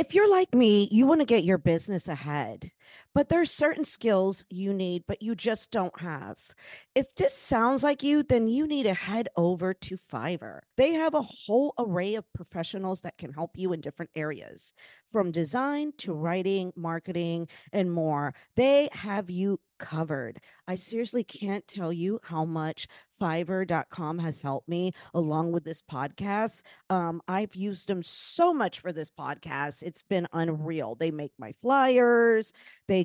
If you're like me, you want to get your business ahead, but there's certain skills you need, but you just don't have. If this sounds like you, then you need to head over to Fiverr. They have a whole array of professionals that can help you in different areas, from design to writing, marketing, and more. They have you covered. I seriously can't tell you how much Fiverr.com has helped me along with this podcast. I've used them so much for this podcast. It's been unreal. They make my flyers. They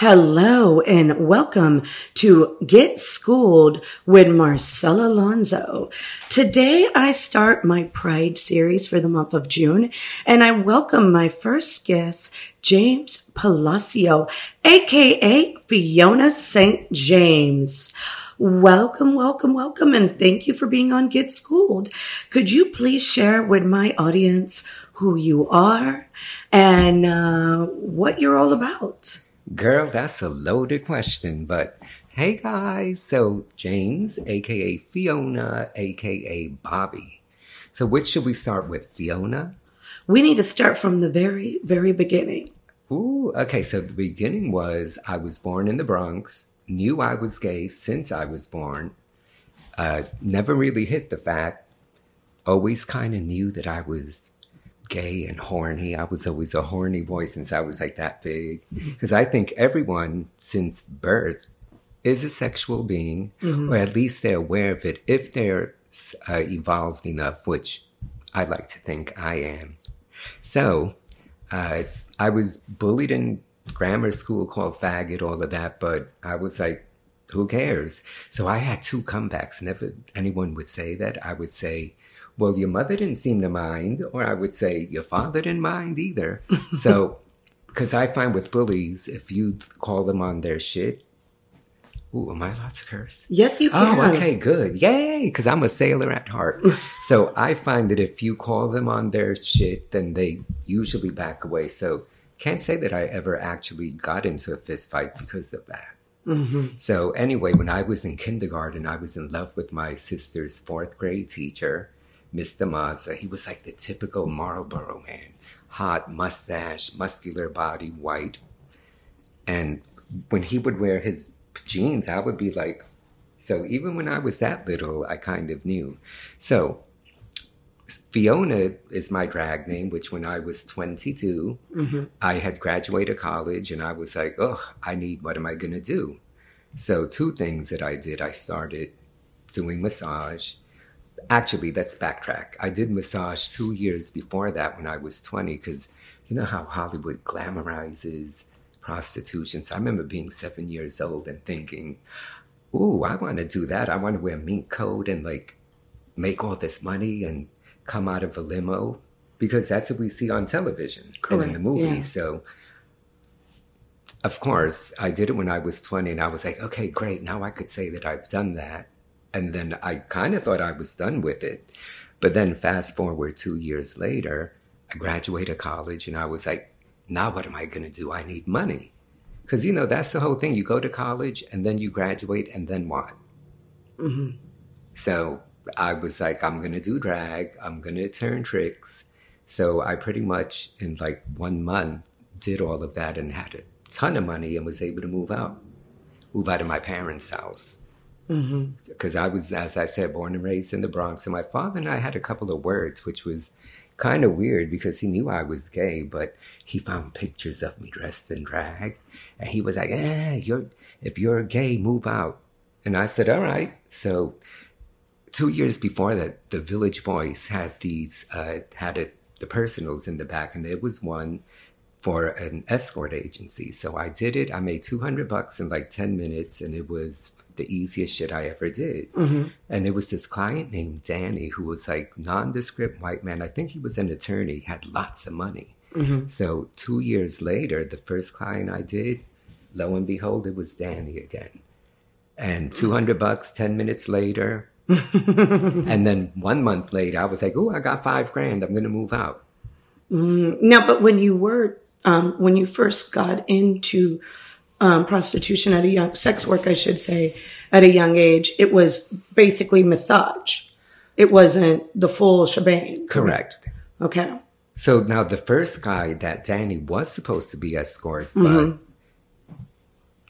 Hello and welcome to Get Schooled with Marcella Alonzo. Today I start my Pride series for the month of June, and I welcome my first guest, James Palacio, aka Fiona St. James. Welcome, welcome, welcome, and thank you for being on Get Schooled. Could you please share with my audience who you are and what you're all about? Girl, that's a loaded question, but hey guys, so James, aka Fiona, aka Bobby. So which should we start with, Fiona? We need to start from the very, very beginning. Ooh, okay, so the beginning was I was born in the Bronx, knew I was gay since I was born, never really hid the fact, always kind of knew that I was gay and horny. I was always a horny boy since I was like that big. Because I think everyone since birth is a sexual being, mm-hmm. or at least they're aware of it if they're evolved enough, which I like to think I am. So I was bullied in grammar school, called faggot, all of that, but I was like, who cares? So I had two comebacks. Never anyone would say that. I would say, well, your mother didn't seem to mind, or I would say your father didn't mind either. So, because I find with bullies, if you call them on their shit, ooh, am I allowed to curse? Yes, you can. Oh, okay, good. Yay, because I'm a sailor at heart. So I find that if you call them on their shit, then they usually back away. So can't say that I ever actually got into a fist fight because of that. Mm-hmm. So anyway, when I was in kindergarten, I was in love with my sister's fourth grade teacher, Mr. Mazza. He was like the typical Marlboro man. Hot mustache, muscular body, white. And when he would wear his jeans, I would be like, so even when I was that little, I kind of knew. So Fiona is my drag name, which when I was 22, mm-hmm. I had graduated college and I was like, oh, what am I going to do? So two things that I did. I started doing massage. Actually, let's backtrack. I did massage 2 years before that when I was 20, because you know how Hollywood glamorizes prostitution. So I remember being 7 years old and thinking, ooh, I want to do that. I want to wear a mink coat and like make all this money and come out of a limo, because that's what we see on television. Correct. And in the movies. Yeah. So, of course, I did it when I was 20 and I was like, okay, great. Now I could say that I've done that. And then I kind of thought I was done with it. But then fast forward 2 years later, I graduated college and I was like, now what am I going to do? I need money. Because, you know, that's the whole thing. You go to college and then you graduate and then what? Mm-hmm. So I was like, I'm going to do drag. I'm going to turn tricks. So I pretty much in like 1 month did all of that and had a ton of money and was able to move out of my parents' house. Because mm-hmm. I was, as I said, born and raised in the Bronx. And my father and I had a couple of words, which was kind of weird because he knew I was gay, but he found pictures of me dressed in drag. And he was like, if you're gay, move out. And I said, all right. So 2 years before that, the Village Voice had the personals in the back. And there was one for an escort agency. So I did it. I made $200 in like 10 minutes. And it was the easiest shit I ever did. Mm-hmm. And there was this client named Danny who was like nondescript white man. I think he was an attorney, had lots of money. Mm-hmm. So 2 years later, the first client I did, lo and behold, it was Danny again. And $200, 10 minutes later. And then 1 month later, I was like, oh, I got $5,000. I'm going to move out. No, but when you were, when you first got into prostitution at a young, sex work, I should say, at a young age, it was basically massage. It wasn't the full shebang. Correct. Okay. So now the first guy that Danny was supposed to be escort, mm-hmm. but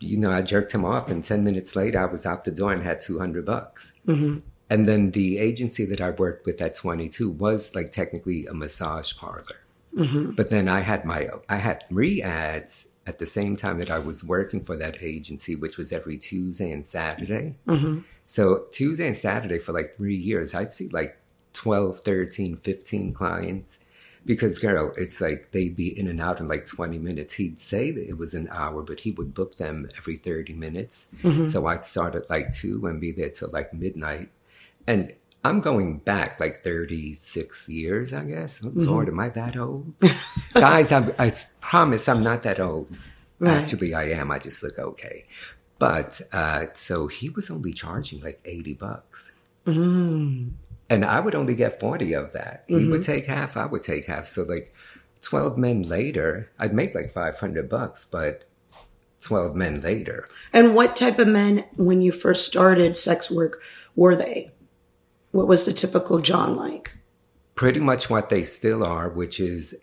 you know, I jerked him off, and 10 minutes later, I was out the door and had $200. Mm-hmm. And then the agency that I worked with at 22 was like technically a massage parlor. Mm-hmm. But then I had 3 ads at the same time that I was working for that agency, which was every Tuesday and Saturday. Mm-hmm. So Tuesday and Saturday for like 3 years, I'd see like 12, 13, 15 clients. Because, girl, it's like they'd be in and out in like 20 minutes. He'd say that it was an hour, but he would book them every 30 minutes. Mm-hmm. So I'd start at like 2 and be there till like midnight. And I'm going back like 36 years, I guess. Oh, mm-hmm. Lord, am I that old? Guys, I promise I'm not that old. Right. Actually, I am. I just look okay. But so he was only charging like $80. Mm-hmm. And I would only get 40 of that. He mm-hmm. would take half, I would take half. So like 12 men later, I'd make like $500, but 12 men later. And what type of men, when you first started sex work, were they? What was the typical John like? Pretty much what they still are, which is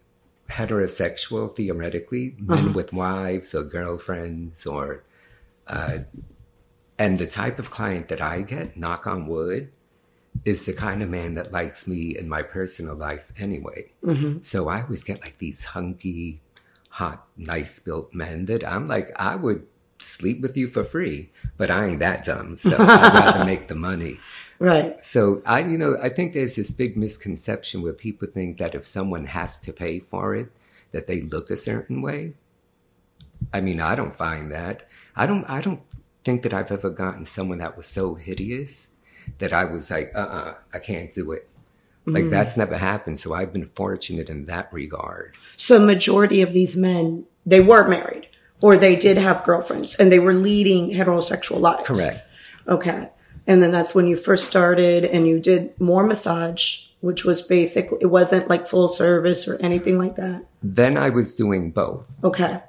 heterosexual, theoretically. Men uh-huh. with wives or girlfriends or... and the type of client that I get, knock on wood, is the kind of man that likes me in my personal life anyway. Mm-hmm. So I always get like these hunky, hot, nice built men that I'm like, I would sleep with you for free, but I ain't that dumb. So I'd rather make the money. Right. So I think there's this big misconception where people think that if someone has to pay for it, that they look a certain way. I mean, I don't find that. I don't think that I've ever gotten someone that was so hideous that I was like, I can't do it. Like, mm-hmm. that's never happened. So I've been fortunate in that regard. So majority of these men, they were married or they did have girlfriends and they were leading heterosexual lives. Correct. Okay. And then that's when you first started and you did more massage, which was basically, it wasn't like full service or anything like that. Then I was doing both. Okay.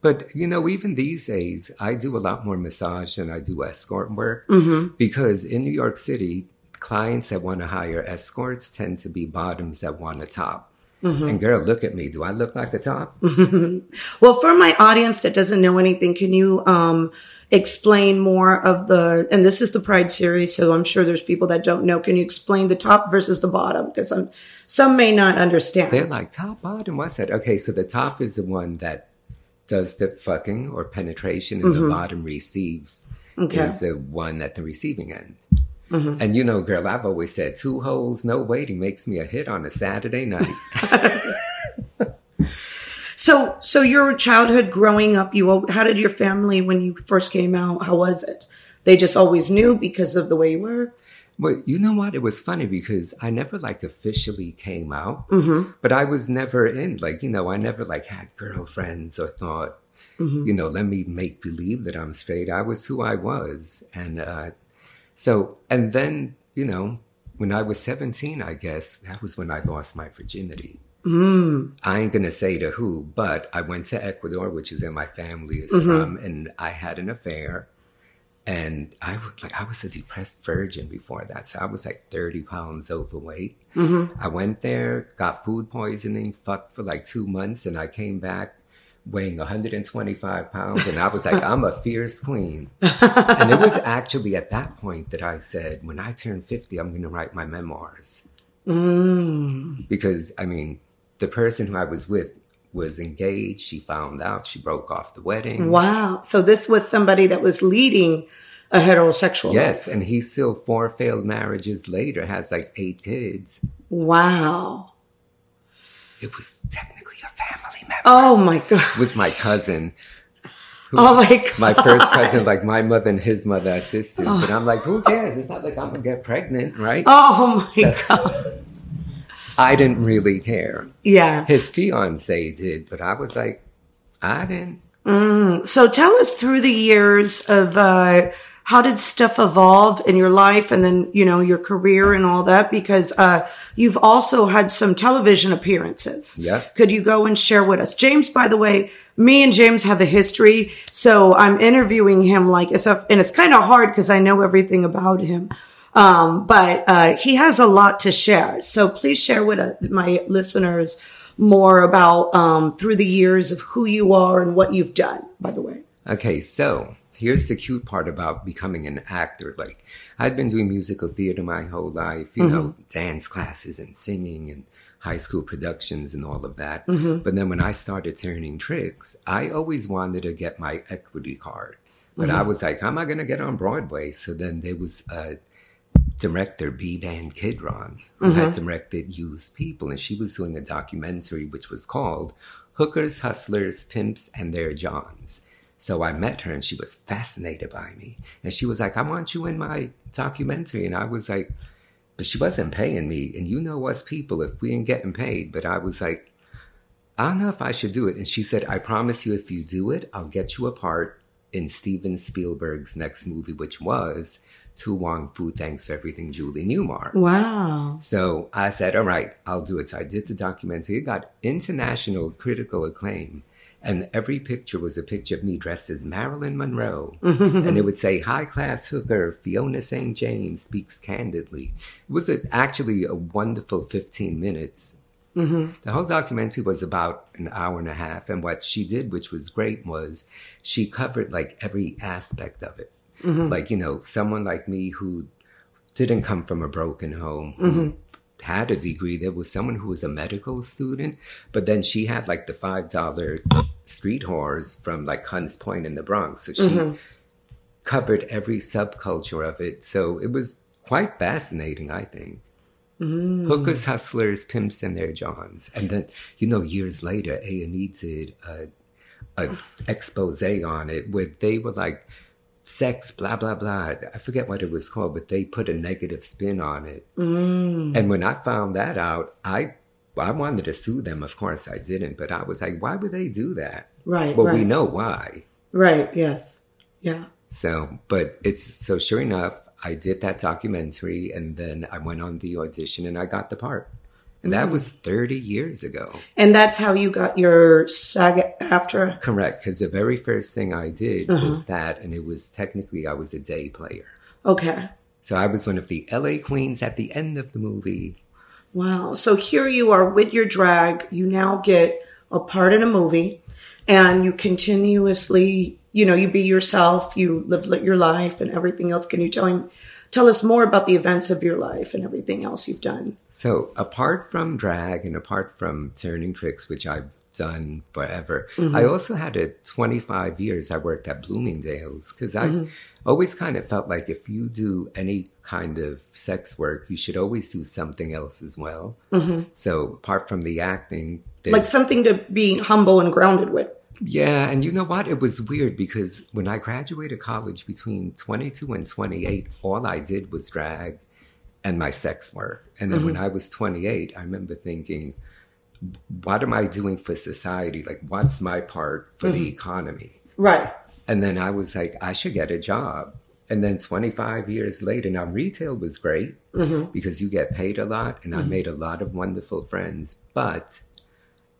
But, you know, even these days, I do a lot more massage than I do escort work mm-hmm. because in New York City, clients that want to hire escorts tend to be bottoms that want a top. Mm-hmm. And girl, look at me. Do I look like a top? Well, for my audience that doesn't know anything, can you explain more of the, and this is the Pride series, so I'm sure there's people that don't know. Can you explain the top versus the bottom? Because some may not understand. They're like, top, bottom, what's that? Okay, so the top is the one that does the fucking or penetration and mm-hmm. the bottom receives okay. is the one at the receiving end. Mm-hmm. And you know, girl, I've always said 2 holes, no waiting makes me a hit on a Saturday night. So your childhood growing up, how did your family, when you first came out, how was it? They just always knew because of the way you were? Well, you know what? It was funny because I never like officially came out, mm-hmm. but I was never in like, you know, I never like had girlfriends or thought, mm-hmm. you know, let me make believe that I'm straight. I was who I was. And and then, you know, when I was 17, I guess that was when I lost my virginity. Mm. I ain't going to say to who, but I went to Ecuador, which is where my family is mm-hmm. from. And I had an affair. And I was a depressed virgin before that. So I was like 30 pounds overweight. Mm-hmm. I went there, got food poisoning, fucked for like 2 months. And I came back weighing 125 pounds. And I was like, I'm a fierce queen. And it was actually at that point that I said, when I turn 50, I'm going to write my memoirs. Mm. Because, I mean, the person who I was with was engaged. She found out. She broke off the wedding. Wow. So this was somebody that was leading a heterosexual life. Yes. And he still 4 failed marriages later, has like 8 kids. Wow. It was technically a family member. Oh, my God. It was my cousin. Oh, my God. My first cousin, like my mother and his mother are sisters. Oh. But I'm like, who cares? It's not like I'm going to get pregnant, right? Oh, my God. I didn't really care. Yeah. His fiance did, but I was like, I didn't. So tell us through the years of how did stuff evolve in your life and then, you know, your career and all that, because you've also had some television appearances. Yeah. Could you go and share with us? James, by the way, me and James have a history, so I'm interviewing him like it's a, and it's kind of hard because I know everything about him. But he has a lot to share. So please share with my listeners more about through the years of who you are and what you've done, by the way. Okay, so here's the cute part about becoming an actor. Like, I'd been doing musical theater my whole life, you know, dance classes and singing and high school productions and all of that. But then when I started turning tricks, I always wanted to get my equity card. But I was like, how am I going to get on Broadway? So then there was a director, Beeban Kidron, who had directed Used People, and she was doing a documentary which was called Hookers, Hustlers, Pimps, and Their Johns. So I met her, and she was fascinated by me. And she was like, I want you in my documentary. And I was like, but she wasn't paying me. And you know us people, if we ain't getting paid. But I was like, I don't know if I should do it. And she said, I promise you, if you do it, I'll get you a part in Steven Spielberg's next movie, which was To Wong Foo, Thanks for Everything, Julie Newmar. Wow. So I said, all right, I'll do it. So I did the documentary. It got international critical acclaim. And every picture was a picture of me dressed as Marilyn Monroe. And it would say, high class hooker, Fiona St. James speaks candidly. It was actually a wonderful 15 minutes. The whole documentary was about an hour and a half. And what she did, which was great, was she covered like every aspect of it. Like, you know, someone like me who didn't come from a broken home, who had a degree. There was someone who was a medical student, but then she had like the $5 street whores from like Hunts Point in the Bronx. So she covered every subculture of it. So it was quite fascinating, I think. Hookers, Hustlers, Pimps, and Their Johns. And then, you know, years later, A&E did a expose on it where they were like, sex, blah, blah, blah. I forget what it was called, but they put a negative spin on it. And when I found that out, I wanted to sue them. Of course, I didn't. But I was like, why would they do that? Right. Well, we know why. Right. Yes. Yeah. So, but it's so sure enough, I did that documentary and then I went on the audition and I got the part. And that was 30 years ago. And that's how you got your SAG-AFTRA? Correct, because the very first thing I did was that, and it was technically I was a day player. Okay. So I was one of the LA queens at the end of the movie. Wow. So here you are with your drag. You now get a part in a movie, and you continuously, you know, you be yourself. You live your life and everything else. Can you Tell us more about the events of your life and everything else you've done. So apart from drag and apart from turning tricks, which I've done forever, I also had 25 years I worked at Bloomingdale's because I always kind of felt like if you do any kind of sex work, you should always do something else as well. So apart from the acting, like something to be humble and grounded with. Yeah, and you know what? It was weird because when I graduated college between 22 and 28, all I did was drag and my sex work. And then when I was 28, I remember thinking, what am I doing for society? Like, what's my part for the economy? Right. And then I was like, I should get a job. And then 25 years later, now retail was great because you get paid a lot and I made a lot of wonderful friends, but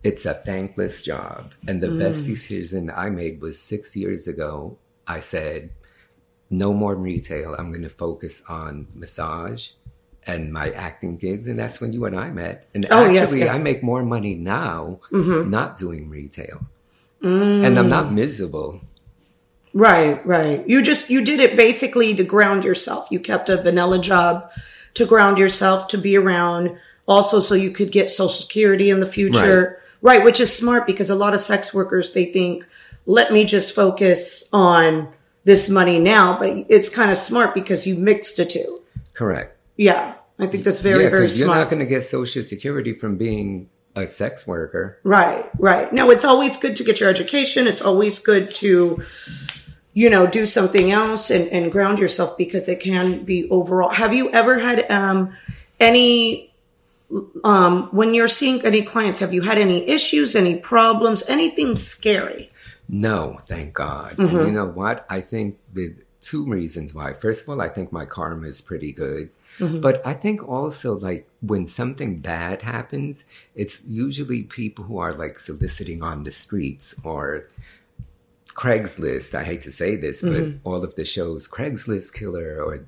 it's a thankless job. And the best decision I made was 6 years ago. I said, no more retail. I'm going to focus on massage and my acting gigs. And that's when you and I met. And I make more money now not doing retail. And I'm not miserable. Right, right. You did it basically to ground yourself. You kept a vanilla job to ground yourself, to be around. Also, so you could get Social Security in the future. Right. Right, which is smart because a lot of sex workers, they think, let me just focus on this money now. But it's kind of smart because you mixed the two. Correct. Yeah. I think that's very, very smart. You're not going to get Social Security from being a sex worker. Right, right. No, it's always good to get your education. It's always good to, you know, do something else and ground yourself because it can be overall. Have you ever had any when you're seeing any clients, have you had any issues, any problems, anything scary? No, thank God. Mm-hmm. And you know what? I think the two reasons why. First of all, I think my karma is pretty good. Mm-hmm. But I think also, like, when something bad happens, it's usually people who are, like, soliciting on the streets or Craigslist. I hate to say this, but mm-hmm. all of the shows, Craigslist Killer, or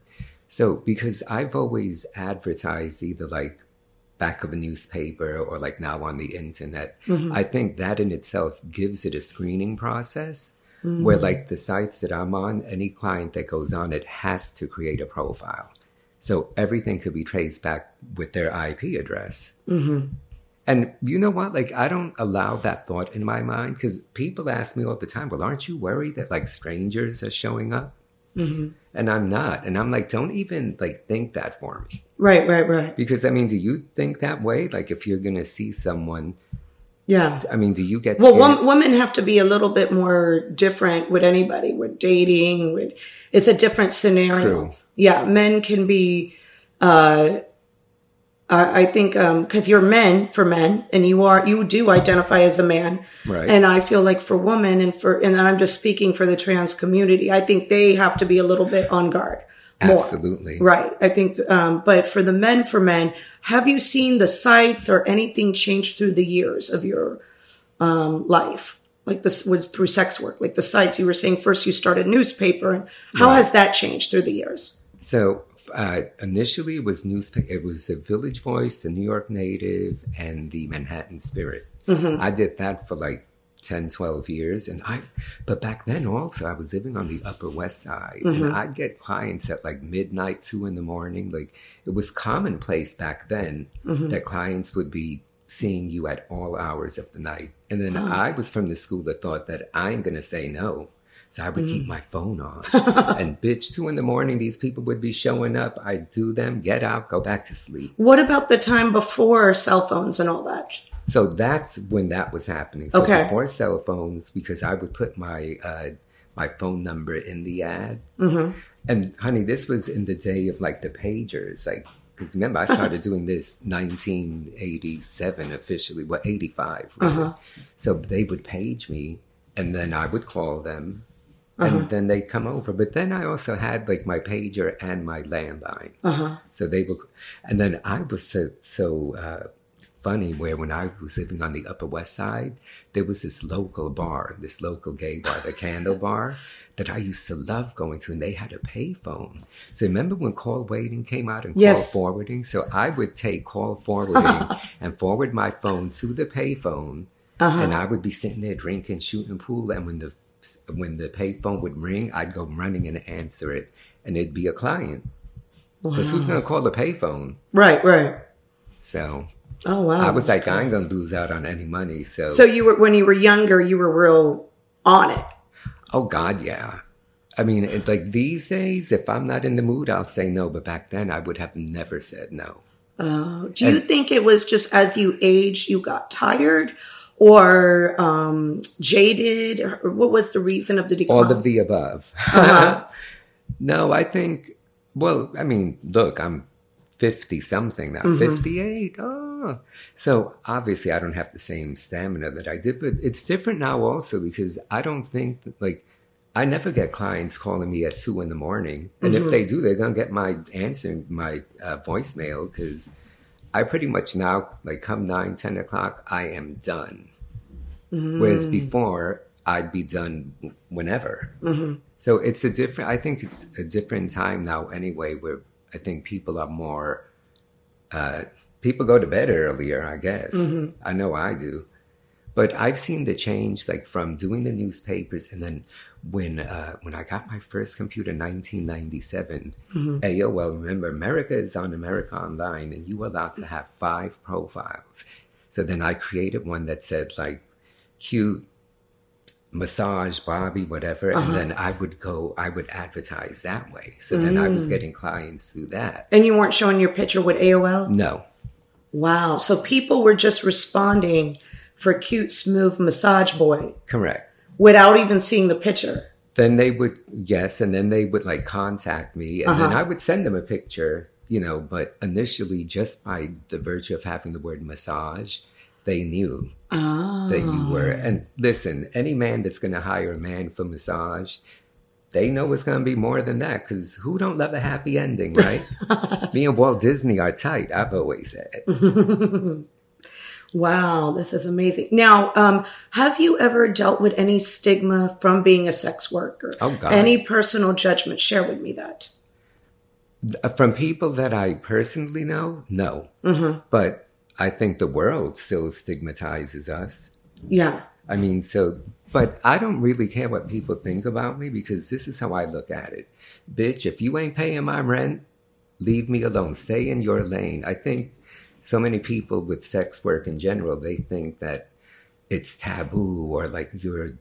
so, because I've always advertised either, like, back of a newspaper or, like, now on the internet. Mm-hmm. I think that in itself gives it a screening process mm-hmm. where, like, the sites that I'm on, any client that goes on it has to create a profile. So everything could be traced back with their IP address. Mm-hmm. And you know what? Like, I don't allow that thought in my mind because people ask me all the time, well, aren't you worried that, like, strangers are showing up? Mm-hmm. And I'm not. And I'm like, don't even, like, think that for me. Right. Because, I mean, do you think that way? Like, if you're going to see someone... Yeah. I mean, do you get scared? Well, women have to be a little bit more different with anybody. With dating, it's a different scenario. True. Yeah, men can be, I think, because you're men for men, and you do identify as a man. Right. And I feel like for women, and I'm just speaking for the trans community, I think they have to be a little bit on guard. More. Absolutely. Right. I think, but for the men, have you seen the sites or anything change through the years of your life? Like, this was through sex work, like the sites you were saying first you started newspaper. And how has that changed through the years? So initially it was the Village Voice, the New York Native, and the Manhattan Spirit. Mm-hmm. I did that for like 10, 12 years. But back then also, I was living on the Upper West Side. Mm-hmm. And I'd get clients at like midnight, 2 a.m. Like, it was commonplace back then mm-hmm. that clients would be seeing you at all hours of the night. And then I was from the school that thought that I'm going to say no. So I would keep my phone on. And bitch, 2 a.m, these people would be showing up. I'd do them, get out, go back to sleep. What about the time before cell phones and all that? So that's when that was happening. So before cell phones, because I would put my my phone number in the ad. Mm-hmm. And honey, this was in the day of like the pagers. Like, because remember, I started doing this 1987 officially, 85. Right? Uh-huh. So they would page me and then I would call them and then they'd come over. But then I also had like my pager and my landline. Uh-huh. So they would, and then I was so funny where when I was living on the Upper West Side, there was this local gay bar, the Candle Bar, that I used to love going to, and they had a pay phone. So remember when call waiting came out and call forwarding? So I would take call forwarding and forward my phone to the pay phone, and I would be sitting there drinking, shooting pool, and when the pay phone would ring, I'd go running and answer it, and it'd be a client. Because who's going to call the pay phone? Right. So... Oh, wow. I was like, I ain't going to lose out on any money. So you were, when you were younger, you were real on it. Oh, God, yeah. I mean, it's like these days, if I'm not in the mood, I'll say no. But back then, I would have never said no. Oh, do you think it was just as you aged, you got tired or jaded? Or what was the reason of the decline? All of the above. Uh-huh. No, I think, well, I mean, look, I'm 50-something now, mm-hmm. 58. Oh, so obviously I don't have the same stamina that I did, but it's different now also because I don't think that, like, I never get clients calling me at 2 a.m, and mm-hmm. if they do, they're gonna get my answer, my voicemail, because I pretty much now, like, come 9, 10 o'clock, I am done. Mm-hmm. Whereas before, I'd be done whenever. Mm-hmm. So it's a different time now anyway, where I think people are more, people go to bed earlier, I guess. Mm-hmm. I know I do. But I've seen the change, like, from doing the newspapers, and then when I got my first computer in 1997, mm-hmm. AOL, remember, America is on America Online, and you were allowed to have 5 profiles. So then I created one that said, like, cute, massage, Bobby, whatever, and then I would advertise that way. So then I was getting clients through that. And you weren't showing your picture with AOL? No. Wow. So people were just responding for cute, smooth massage boy. Correct. Without even seeing the picture. Then they would, like, contact me, and then I would send them a picture you know, but initially just by the virtue of having the word massage, they knew that you were. And listen, any man that's going to hire a man for massage, they know it's going to be more than that, because who don't love a happy ending, right? Me and Walt Disney are tight, I've always said. Wow, this is amazing. Now, have you ever dealt with any stigma from being a sex worker? Oh, God. Any personal judgment? Share with me that. From people that I personally know, no. Mm-hmm. But I think the world still stigmatizes us. Yeah. I mean, so, but I don't really care what people think about me, because this is how I look at it. Bitch, if you ain't paying my rent, leave me alone. Stay in your lane. I think so many people with sex work in general, they think that it's taboo, or like you're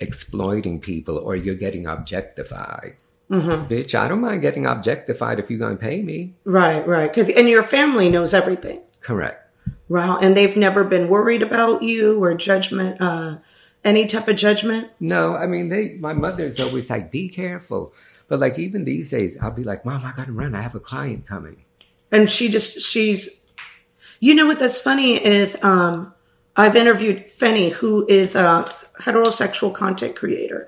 exploiting people, or you're getting objectified. Mm-hmm. Bitch, I don't mind getting objectified if you're going to pay me. Right, right. And your family knows everything. Correct. Wow. And they've never been worried about you or judgment, any type of judgment? No. I mean, my mother's always like, be careful. But like even these days, I'll be like, Mom, I got to run. I have a client coming. And she's, you know what that's funny is I've interviewed Fenny, who is a heterosexual content creator.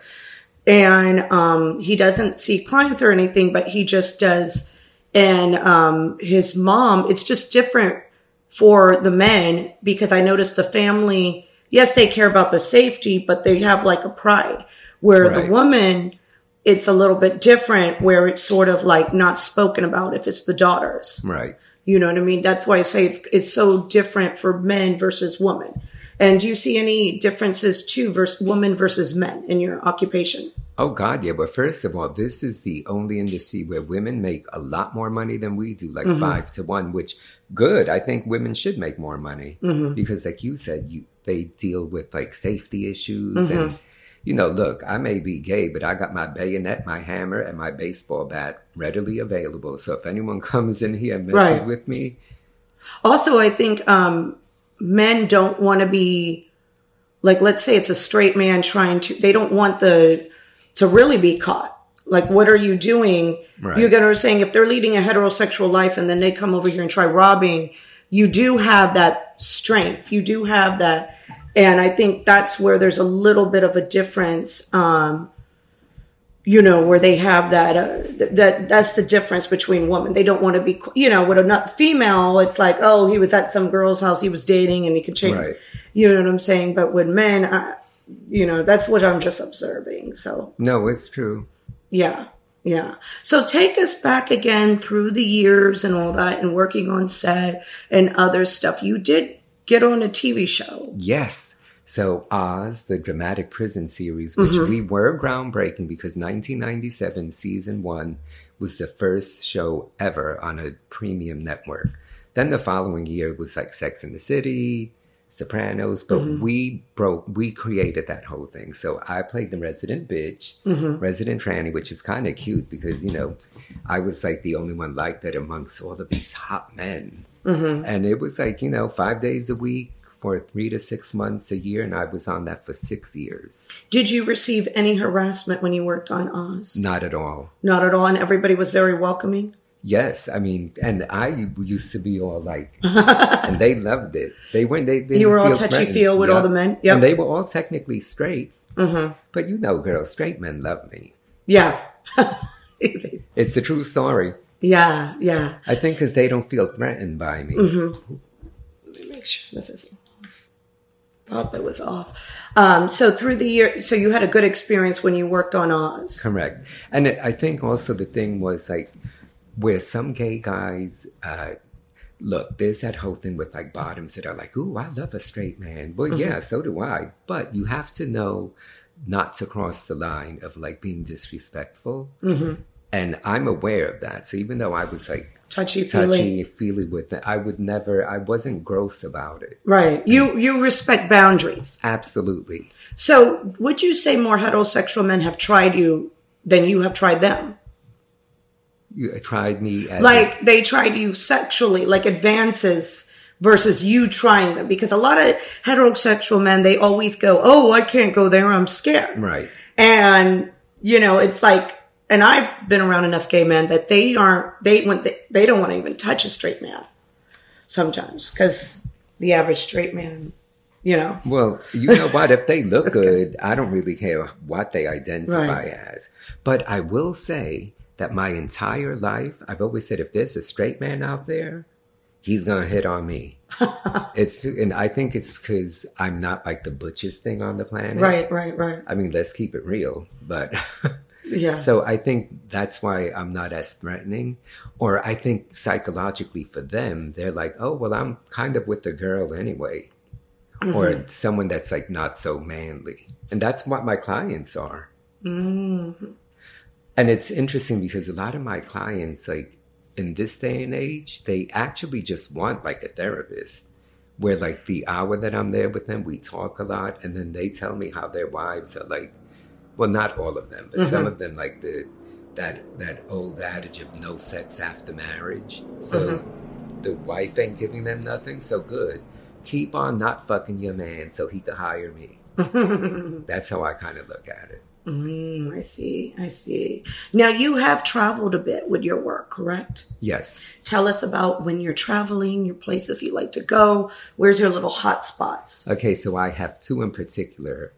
And he doesn't see clients or anything, but he just does. And his mom, it's just different for the men, because I noticed the family, yes, they care about the safety, but they have like a pride where right. The woman, it's a little bit different, where it's sort of like not spoken about if it's the daughters. Right. You know what I mean? That's why I say it's so different for men versus women. And do you see any differences too, women versus men in your occupation? Oh, God, yeah. But first of all, this is the only industry where women make a lot more money than we do, like 5 to 1, which good. I think women should make more money because like you said, they deal with like safety issues. And, you know, look, I may be gay, but I got my bayonet, my hammer, and my baseball bat readily available. So if anyone comes in here and messes with me. Also, I think... men don't want to be like, let's say it's a straight man they don't want to really be caught. Like, what are you doing? Right. You're going to saying if they're leading a heterosexual life and then they come over here and try robbing, you do have that strength. You do have that. And I think that's where there's a little bit of a difference, you know, where they have that, that's the difference between women. They don't want to be, you know, with a female, it's like, oh, he was at some girl's house he was dating and he could change. Right. You know what I'm saying? But with men, you know, that's what I'm just observing. So no, it's true. Yeah. Yeah. So take us back again through the years and all that and working on set and other stuff. You did get on a TV show. Yes. So Oz, the dramatic prison series, which we were groundbreaking because 1997 season 1 was the first show ever on a premium network. Then the following year was like Sex and the City, Sopranos, but we created that whole thing. So I played the resident bitch, resident tranny, which is kind of cute because, you know, I was like the only one like that amongst all of these hot men. And it was like, you know, 5 days a week, for 3 to 6 months a year, and I was on that for 6 years. Did you receive any harassment when you worked on Oz? Not at all. Not at all, and everybody was very welcoming? Yes, I mean, and I used to be all like, and they loved it. They you were all touchy-feel with all the men? Yep. And they were all technically straight, but you know, girls, straight men love me. Yeah. It's the true story. Yeah, yeah. I think because they don't feel threatened by me. Let me make sure this is... thought that was off. So through the year, so you had a good experience when you worked on Oz. Correct. And I think also the thing was like where some gay guys, look, there's that whole thing with like bottoms that are like, ooh, I love a straight man. Well, yeah, so do I. But you have to know not to cross the line of like being disrespectful. And I'm aware of that. So even though I was like, touchy feely with it, I would never. I wasn't gross about it. Right. You respect boundaries. Absolutely. So, would you say more heterosexual men have tried you than you have tried them? You tried me. They tried you sexually, like advances versus you trying them, because a lot of heterosexual men, they always go, "Oh, I can't go there. I'm scared." Right. And you know, it's like. And I've been around enough gay men that they don't want to even touch a straight man sometimes, because the average straight man, you know. Well, you know what? If they look good, I don't really care what they identify as. But I will say that my entire life, I've always said, if there's a straight man out there, he's going to hit on me. And I think it's because I'm not like the butchest thing on the planet. Right. I mean, let's keep it real, but... Yeah. So I think that's why I'm not as threatening. Or I think psychologically for them, they're like, oh, well, I'm kind of with the girl anyway. Mm-hmm. Or someone that's like not so manly. And that's what my clients are. Mm-hmm. And it's interesting because a lot of my clients, like in this day and age, they actually just want like a therapist. Where like the hour that I'm there with them, we talk a lot. And then they tell me how their wives are like, well, not all of them, but mm-hmm. some of them, like that old adage of no sex after marriage. So mm-hmm. the wife ain't giving them nothing, so good. Keep on not fucking your man so he could hire me. That's how I kind of look at it. I see. Now, you have traveled a bit with your work, correct? Yes. Tell us about when you're traveling, your places you like to go. Where's your little hot spots? Okay, so I have two in particular,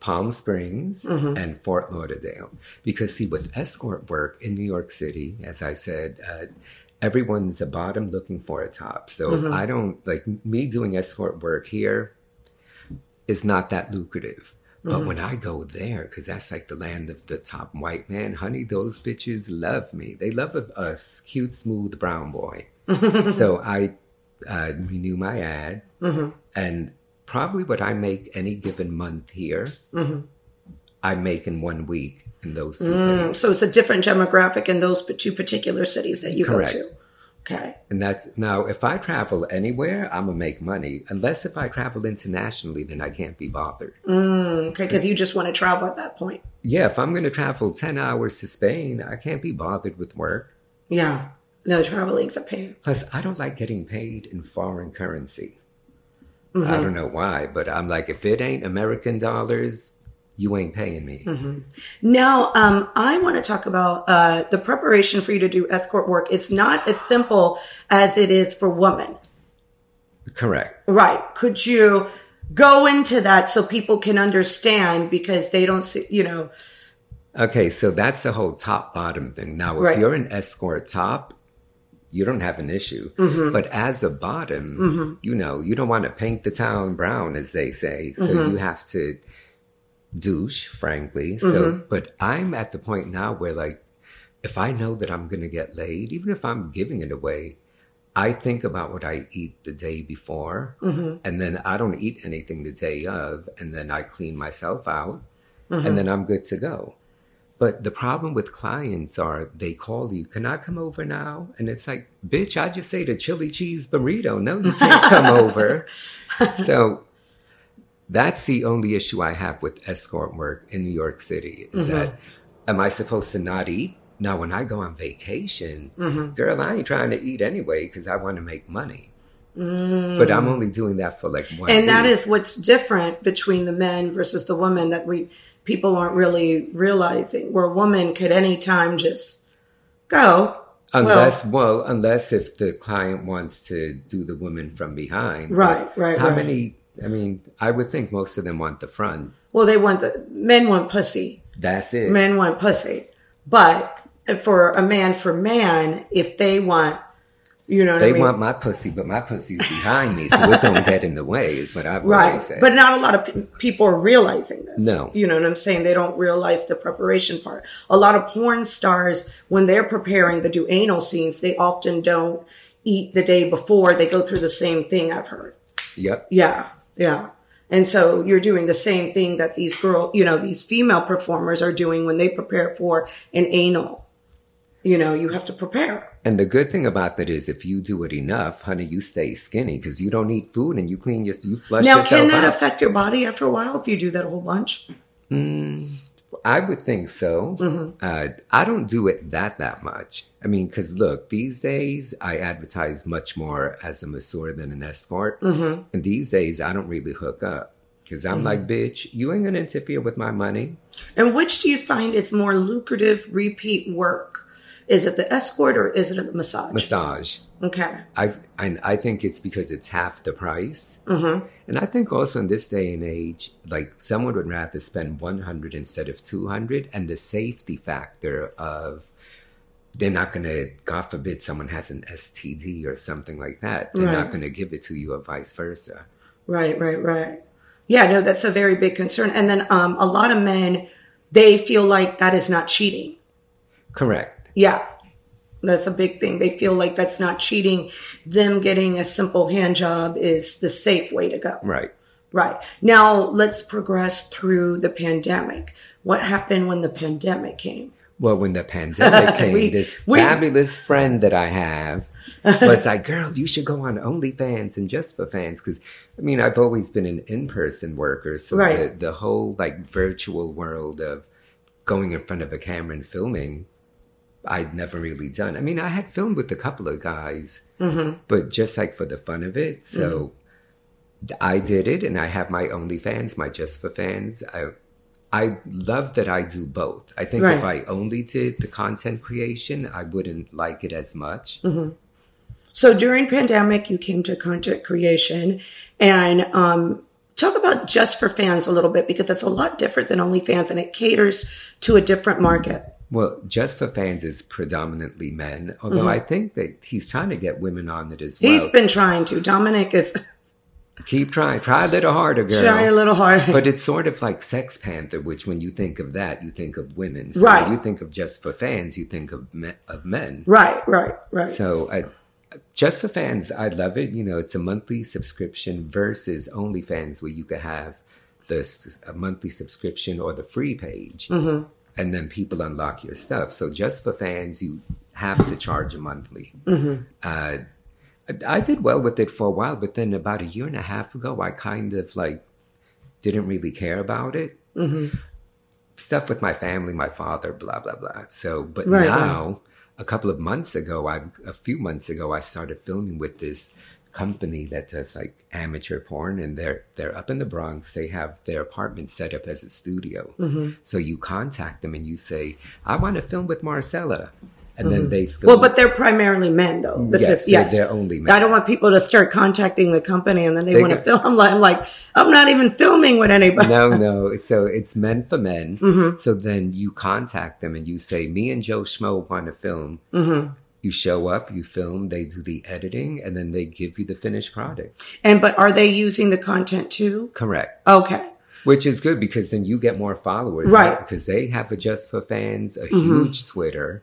Palm Springs mm-hmm. and Fort Lauderdale. Because, see, with escort work in New York City, as I said, everyone's a bottom looking for a top. So mm-hmm. I don't, like, me doing escort work here is not that lucrative. Mm-hmm. But when I go there, because that's like the land of the top white man, honey, those bitches love me. They love a cute, smooth brown boy. So I renew my ad mm-hmm. and... probably what I make any given month here, mm-hmm. I make in 1 week in those two places. So it's a different demographic in those two particular cities that you Correct. Go to. Okay. And that's, now, if I travel anywhere, I'm going to make money. Unless if I travel internationally, then I can't be bothered. Okay, because you just want to travel at that point. Yeah, if I'm going to travel 10 hours to Spain, I can't be bothered with work. Yeah. No, traveling's a pain. Plus, I don't like getting paid in foreign currency. Mm-hmm. I don't know why, but I'm like, if it ain't American dollars, you ain't paying me. Mm-hmm. Now, I want to talk about the preparation for you to do escort work. It's not as simple as it is for women. Correct. Right. Could you go into that so people can understand, because they don't see, you know. Okay, so that's the whole top-bottom thing. Now, if you're an escort top, you don't have an issue. Mm-hmm. But as a bottom, mm-hmm. you know, you don't want to paint the town brown, as they say. So mm-hmm. you have to douche, frankly. Mm-hmm. So, but I'm at the point now where, like, if I know that I'm going to get laid, even if I'm giving it away, I think about what I eat the day before. Mm-hmm. And then I don't eat anything the day of. And then I clean myself out. Mm-hmm. And then I'm good to go. But the problem with clients are they call you, can I come over now? And it's like, bitch, I just ate a chili cheese burrito. No, you can't come over. So that's the only issue I have with escort work in New York City is mm-hmm. that, am I supposed to not eat? Now, when I go on vacation, mm-hmm. girl, I ain't trying to eat anyway because I want to make money. Mm. But I'm only doing that for like 1 week. And that is what's different between the men versus the women that people aren't really realizing, where a woman could any time just go. Unless if the client wants to do the woman from behind. Right. How many, I mean, I would think most of them want the front. Well, men want pussy. That's it. Men want pussy. But for a man, if they want, you know what I mean? They want my pussy, but my pussy's behind me, so it don't get in the way is what I've always said. But not a lot of people are realizing this. No. You know what I'm saying? They don't realize the preparation part. A lot of porn stars, when they're preparing to do anal scenes, they often don't eat the day before. They go through the same thing, I've heard. Yep. Yeah. And so you're doing the same thing that these female performers are doing when they prepare for an anal. You know, you have to prepare. And the good thing about that is if you do it enough, honey, you stay skinny because you don't eat food and you flush yourself out. Now, can that affect your body after a while if you do that a whole bunch? I would think so. Mm-hmm. I don't do it that much. I mean, because look, these days I advertise much more as a masseur than an escort. Mm-hmm. And these days I don't really hook up. Because I'm like, bitch, you ain't going to interfere with my money. And which do you find is more lucrative repeat work? Is it the escort or is it the massage? Massage. Okay. I think it's because it's half the price. Mm-hmm. And I think also in this day and age, like someone would rather spend $100 instead of $200. And the safety factor of they're not going to, God forbid, someone has an STD or something like that. They're not going to give it to you or vice versa. Right. Yeah, no, that's a very big concern. And then a lot of men, they feel like that is not cheating. Correct. Yeah, that's a big thing. They feel like that's not cheating. Them getting a simple hand job is the safe way to go. Right. Now, let's progress through the pandemic. What happened when the pandemic came? Well, when the pandemic came, this fabulous friend that I have was like, girl, you should go on OnlyFans and Just For Fans. Because, I mean, I've always been an in-person worker. So the whole, like, virtual world of going in front of a camera and filming, I'd never really done. I mean, I had filmed with a couple of guys, but just, like, for the fun of it. So I did it, and I have my OnlyFans, my Just For Fans. I love that I do both. I think if I only did the content creation, I wouldn't like it as much. Mm-hmm. So during pandemic, you came to content creation and talk about Just For Fans a little bit because it's a lot different than OnlyFans and it caters to a different market. Well, Just For Fans is predominantly men, although I think that he's trying to get women on it as well. He's been trying to. Dominic is... Keep trying. Try a little harder, girl. Try a little harder. But it's sort of like Sex Panther, which when you think of that, you think of women. So when you think of Just For Fans, you think of men. Right. So Just For Fans, I love it. You know, it's a monthly subscription versus OnlyFans where you could have a monthly subscription or the free page. Mm-hmm. And then people unlock your stuff. So Just For Fans, you have to charge monthly. Mm-hmm. I did well with it for a while, but then about a year and a half ago, I kind of like didn't really care about it. Mm-hmm. Stuff with my family, my father, blah, blah, blah. So, but now, a couple of months ago, I started filming with this company that does like amateur porn, and they're up in the Bronx. They have their apartment set up as a studio. Mm-hmm. So you contact them and you say, I want to film with Marcella. And then they film. Well, but they're primarily men, though. They're only men. I don't want people to start contacting the company and then they want to film. I'm like, I'm not even filming with anybody. No. So it's men for men. Mm-hmm. So then you contact them and you say, me and Joe Schmo want to film. Mm-hmm. You show up, you film, they do the editing, and then they give you the finished product. But are they using the content too? Correct. Okay. Which is good because then you get more followers. Right. Because they have a Just For Fans, a huge Twitter.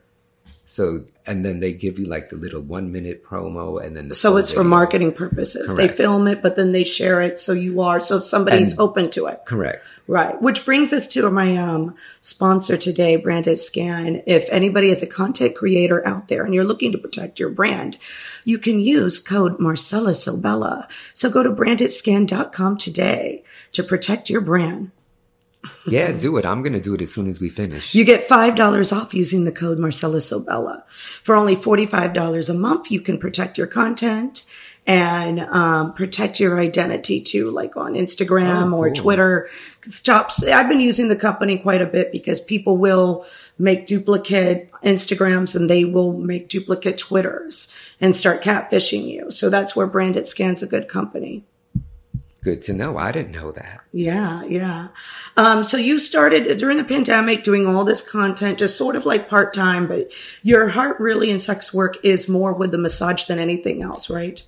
So, and then they give you like the little 1 minute promo and then so it's for marketing purposes. Correct. They film it, but then they share it. So if somebody's open to it. Correct. Right. Which brings us to my sponsor today, BrandedScan. If anybody is a content creator out there and you're looking to protect your brand, you can use code Marcella Sobella. So go to brandedscan.com today to protect your brand. Yeah, do it. I'm going to do it as soon as we finish. You get $5 off using the code Marcella Sobella. For only $45 a month, you can protect your content and protect your identity too, like on Instagram or Twitter. I've been using the company quite a bit because people will make duplicate Instagrams and they will make duplicate Twitters and start catfishing you. So that's where Branded Scan's a good company. Good to know. I didn't know that. Yeah. So you started during the pandemic doing all this content, just sort of like part-time, but your heart really in sex work is more with the massage than anything else, right?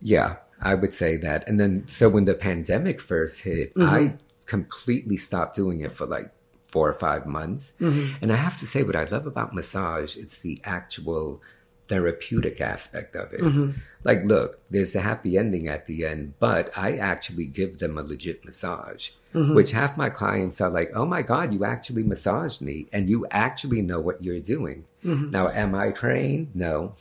Yeah, I would say that. And then, so when the pandemic first hit, I completely stopped doing it for like 4 or 5 months. Mm-hmm. And I have to say what I love about massage, it's the actual therapeutic aspect of it. Mm-hmm. Like, look, there's a happy ending at the end, but I actually give them a legit massage, which half my clients are like, oh my God, you actually massaged me and you actually know what you're doing. Mm-hmm. Now, am I trained? No.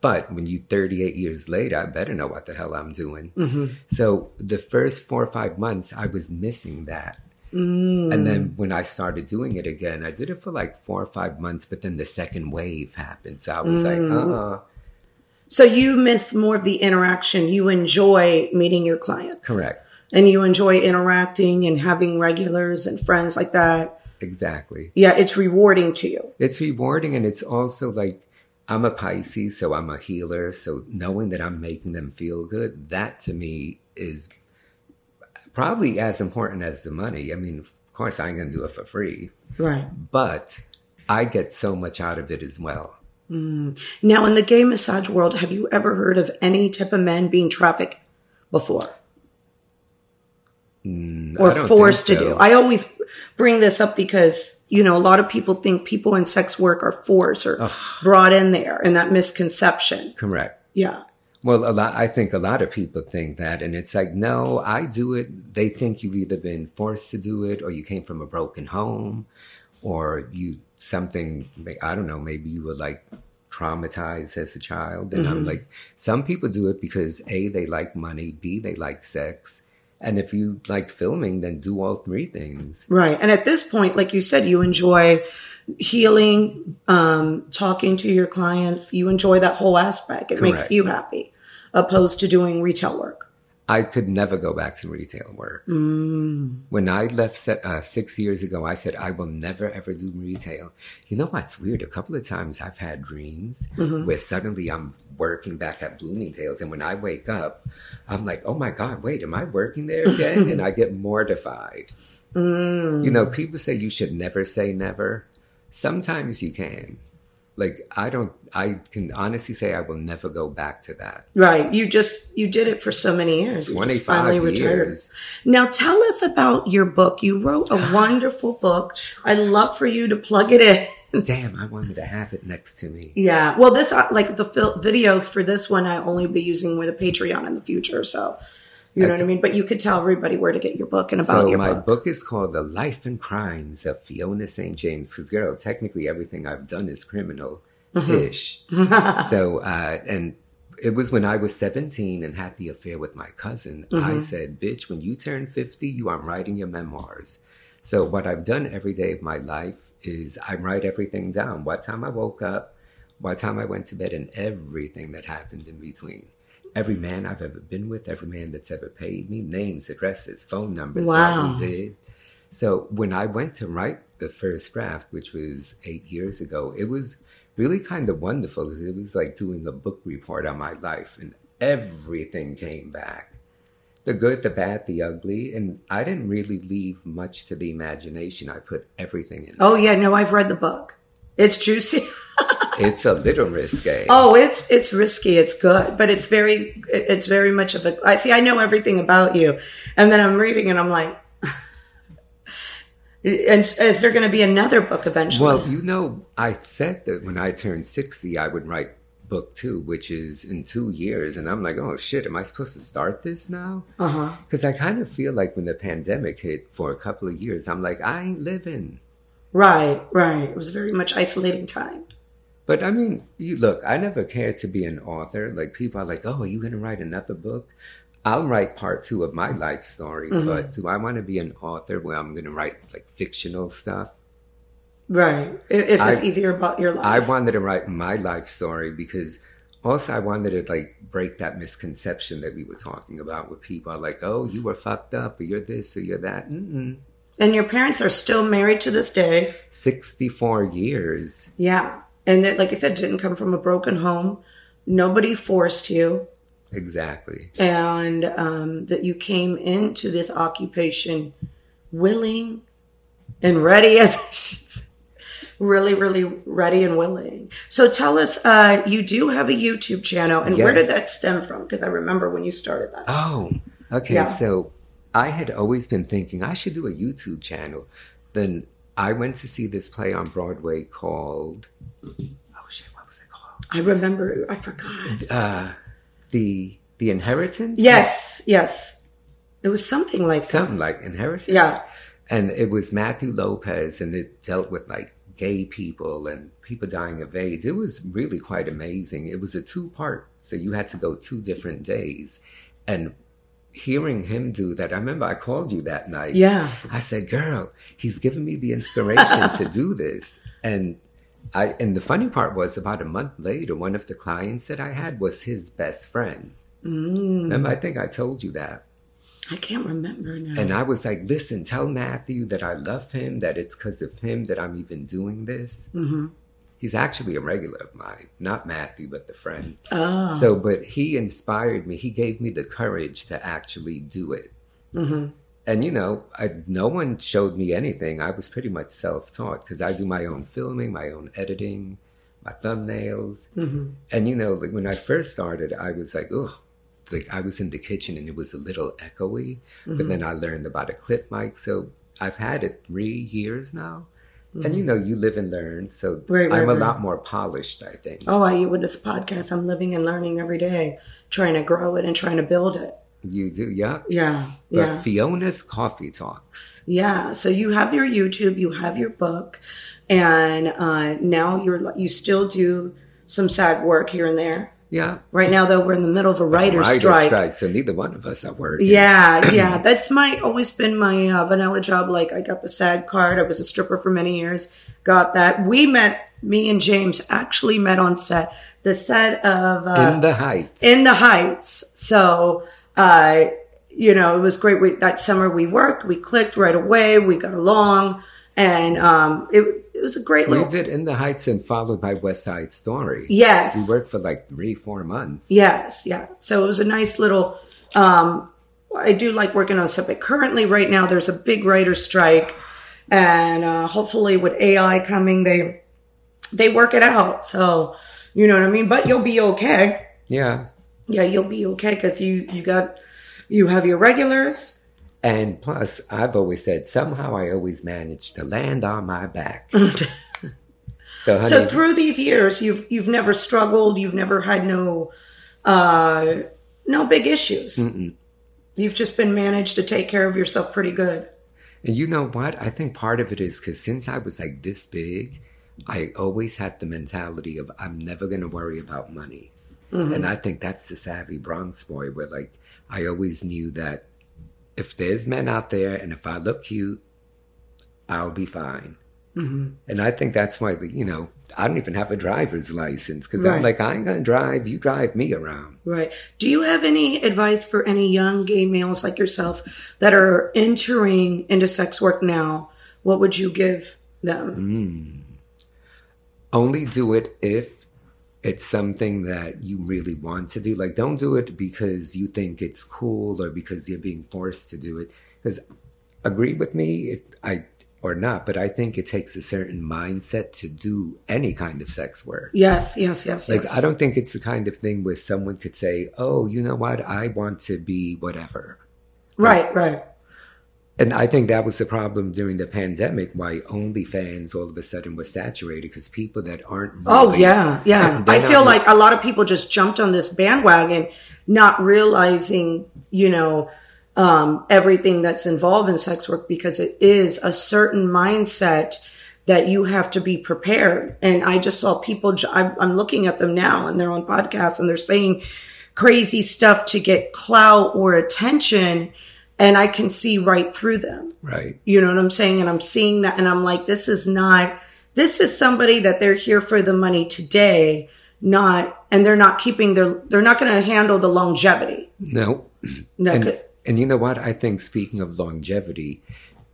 But when you 38 years later, I better know what the hell I'm doing. Mm-hmm. So the first 4 or 5 months, I was missing that. And then when I started doing it again, I did it for like 4 or 5 months, but then the second wave happened. So I was like, So you miss more of the interaction. You enjoy meeting your clients. Correct. and you enjoy interacting and having regulars and friends like that. Exactly. Yeah, it's rewarding to you. It's rewarding, and it's also like, I'm a Pisces, so I'm a healer. So knowing that I'm making them feel good, that to me is probably as important as the money. I mean, of course, I ain't going to do it for free. Right. But I get so much out of it as well. Mm. Now, in the gay massage world, have you ever heard of any type of men being trafficked before? Or forced to do? I always bring this up because, you know, a lot of people think people in sex work are forced or brought in there, and that misconception. Correct. Yeah. Well, I think a lot of people think that, and it's like, no, I do it. They think you've either been forced to do it, or you came from a broken home, or you something, I don't know, maybe you were like traumatized as a child. And I'm like, some people do it because A, they like money, B, they like sex. And if you like filming, then do all three things. Right. And at this point, like you said, you enjoy healing, talking to your clients. You enjoy that whole aspect. It Correct. Makes you happy, opposed to doing retail work. I could never go back to retail work. Mm. When I left 6 years ago, I said, I will never, ever do retail. You know what's weird? A couple of times I've had dreams where suddenly I'm working back at Bloomingdale's. And when I wake up, I'm like, oh, my God, wait, am I working there again? And I get mortified. Mm. You know, people say you should never say never. Sometimes you can. Like, I can honestly say I will never go back to that. Right. You did it for so many years. 25 years. Retired. Now tell us about your book. You wrote a wonderful book. I'd love for you to plug it in. Damn, I wanted to have it next to me. Yeah. Well, this, like the video for this one, I only be using with a Patreon in the future. So, you know what I mean? But you could tell everybody where to get your book and about your book. So my book is called The Life and Crimes of Fiona St. James. Because, girl, technically everything I've done is criminal-ish. So, and it was when I was 17 and had the affair with my cousin. I said, bitch, when you turn 50, I'm writing your memoirs. So what I've done every day of my life is I write everything down. What time I woke up, what time I went to bed, and everything that happened in between. Every man I've ever been with, every man that's ever paid me, names, addresses, phone numbers, what we did. So when I went to write the first draft, which was 8 years ago, it was really kind of wonderful. It was like doing a book report on my life, and everything came back. The good, the bad, the ugly. And I didn't really leave much to the imagination. I put everything in. Oh, yeah. No, I've read the book. It's juicy. It's a little risque. Oh, it's risky. It's good, but it's very much of a. I see. I know everything about you, and then I'm reading, and I'm like, and is there going to be another book eventually? Well, you know, I said that when I turned 60, I would write book 2, which is in 2 years, and I'm like, oh shit, am I supposed to start this now? Because I kind of feel like when the pandemic hit for a couple of years, I'm like, I ain't living. Right. It was very much isolating time. But I mean, look, I never cared to be an author. Like, people are like, oh, are you going to write another book? I'll write part 2 of my life story, but do I want to be an author where I'm going to write like fictional stuff? Right. If it's easier about your life. I wanted to write my life story because also I wanted to like break that misconception that we were talking about where people are like, oh, you were fucked up or you're this or you're that. Mm-mm. And your parents are still married to this day. 64 years. Yeah. And that, like I said, didn't come from a broken home. Nobody forced you. Exactly. And that you came into this occupation willing and ready as really, really ready and willing. So tell us, you do have a YouTube channel. And where did that stem from? Because I remember when you started that. Oh, okay. Yeah. So I had always been thinking I should do a YouTube channel. Then I went to see this play on Broadway called, oh shit, what was it called? I remember, I forgot. The Inheritance? Yes. It was something like that. Something like Inheritance? Yeah. And it was Matthew Lopez, and it dealt with like gay people and people dying of AIDS. It was really quite amazing. It was a 2-part, so you had to go 2 different days. And hearing him do that, I remember I called you that night. Yeah. I said, girl, he's given me the inspiration to do this. And the funny part was about a month later, one of the clients that I had was his best friend. Mm. Remember, I think I told you that. I can't remember now. And I was like, listen, tell Matthew that I love him, that it's because of him that I'm even doing this. Mm-hmm. He's actually a regular of mine, not Matthew, but the friend. Oh. So, but he inspired me. He gave me the courage to actually do it. Mm-hmm. And, you know, no one showed me anything. I was pretty much self-taught because I do my own filming, my own editing, my thumbnails. Mm-hmm. And, you know, like when I first started, I was like, oh. Like I was in the kitchen and it was a little echoey, mm-hmm. but then I learned about a clip mic. So I've had it 3 years now. Mm-hmm. And you know, you live and learn. So I'm a lot more polished, I think. Oh, with this podcast, I'm living and learning every day, trying to grow it and trying to build it. You do, yeah. Yeah. But yeah. Fiona's Coffee Talks. Yeah. So you have your YouTube, you have your book, and now you still do some side work here and there. Yeah. Right now, though, we're in the middle of a writer's strike. So neither one of us are working. Yeah, yeah. That's always been my vanilla job. Like, I got the SAG card. I was a stripper for many years. Got that. Me and James actually met on set. The set of... In the Heights. In the Heights. So, you know, it was great. That summer we worked. We clicked right away. We got along. And it was a great little... We did In the Heights and followed by West Side Story. Yes. We worked for like 3-4 months. Yes, yeah. So it was a nice little... I do like working on stuff, but currently right now there's a big writer's strike. And hopefully with AI coming, they work it out. So, you know what I mean? But you'll be okay. Yeah. Yeah, you'll be okay because you have your regulars... And plus, I've always said, somehow I always manage to land on my back. So through these years, you've never struggled. You've never had no big issues. Mm-mm. You've just been managed to take care of yourself pretty good. And you know what? I think part of it is because since I was like this big, I always had the mentality of I'm never going to worry about money. Mm-hmm. And I think that's the savvy Bronx boy where like I always knew that if there's men out there and if I look cute, I'll be fine. Mm-hmm. And I think that's why, you know, I don't even have a driver's license because I'm like, I ain't going to drive. You drive me around. Right. Do you have any advice for any young gay males like yourself that are entering into sex work now? What would you give them? Only do it if it's something that you really want to do. Like, don't do it because you think it's cool or because you're being forced to do it. Because agree with me or not, but I think it takes a certain mindset to do any kind of sex work. Yes. Like, I don't think it's the kind of thing where someone could say, oh, you know what? I want to be whatever. Right. And I think that was the problem during the pandemic, why OnlyFans all of a sudden was saturated because people that aren't... Really, yeah. I feel like a lot of people just jumped on this bandwagon, not realizing, you know, everything that's involved in sex work because it is a certain mindset that you have to be prepared. And I just saw people... I'm looking at them now and they're on podcasts and they're saying crazy stuff to get clout or attention... And I can see right through them. Right. You know what I'm saying? And I'm seeing that and I'm like, this is somebody that they're here for the money today, they're not going to handle the longevity. No. And you know what? I think speaking of longevity,